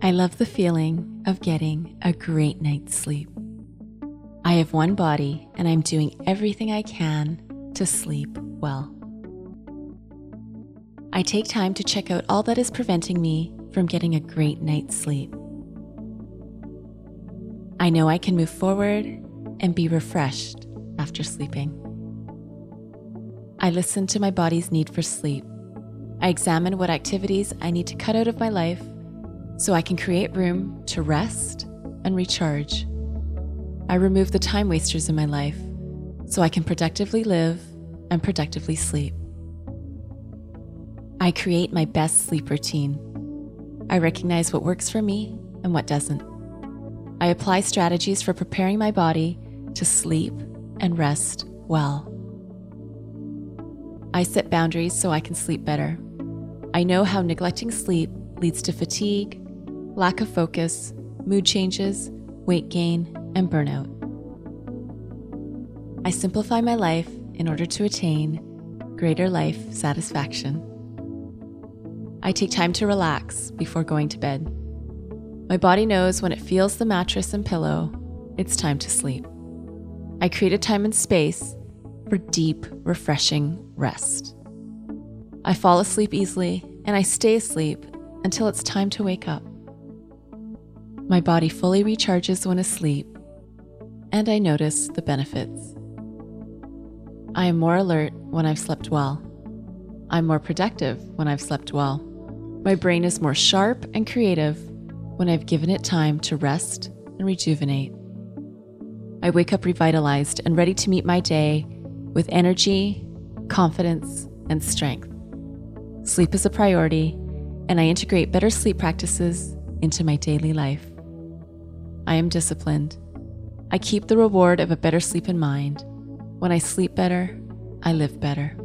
I love the feeling of getting a great night's sleep. I have one body and I'm doing everything I can to sleep well. I take time to check out all that is preventing me from getting a great night's sleep. I know I can move forward and be refreshed after sleeping. I listen to my body's need for sleep. I examine what activities I need to cut out of my life so I can create room to rest and recharge. I remove the time wasters in my life so I can productively live and productively sleep. I create my best sleep routine. I recognize what works for me and what doesn't. I apply strategies for preparing my body to sleep and rest well. I set boundaries so I can sleep better. I know how neglecting sleep leads to fatigue, lack of focus, mood changes, weight gain, and burnout. I simplify my life in order to attain greater life satisfaction. I take time to relax before going to bed. My body knows when it feels the mattress and pillow, it's time to sleep. I create a time and space for deep, refreshing rest. I fall asleep easily and I stay asleep until it's time to wake up. My body fully recharges when asleep, and I notice the benefits. I am more alert when I've slept well. I'm more productive when I've slept well. My brain is more sharp and creative when I've given it time to rest and rejuvenate. I wake up revitalized and ready to meet my day with energy, confidence, and strength. Sleep is a priority, and I integrate better sleep practices into my daily life. I am disciplined. I keep the reward of a better sleep in mind. When I sleep better, I live better.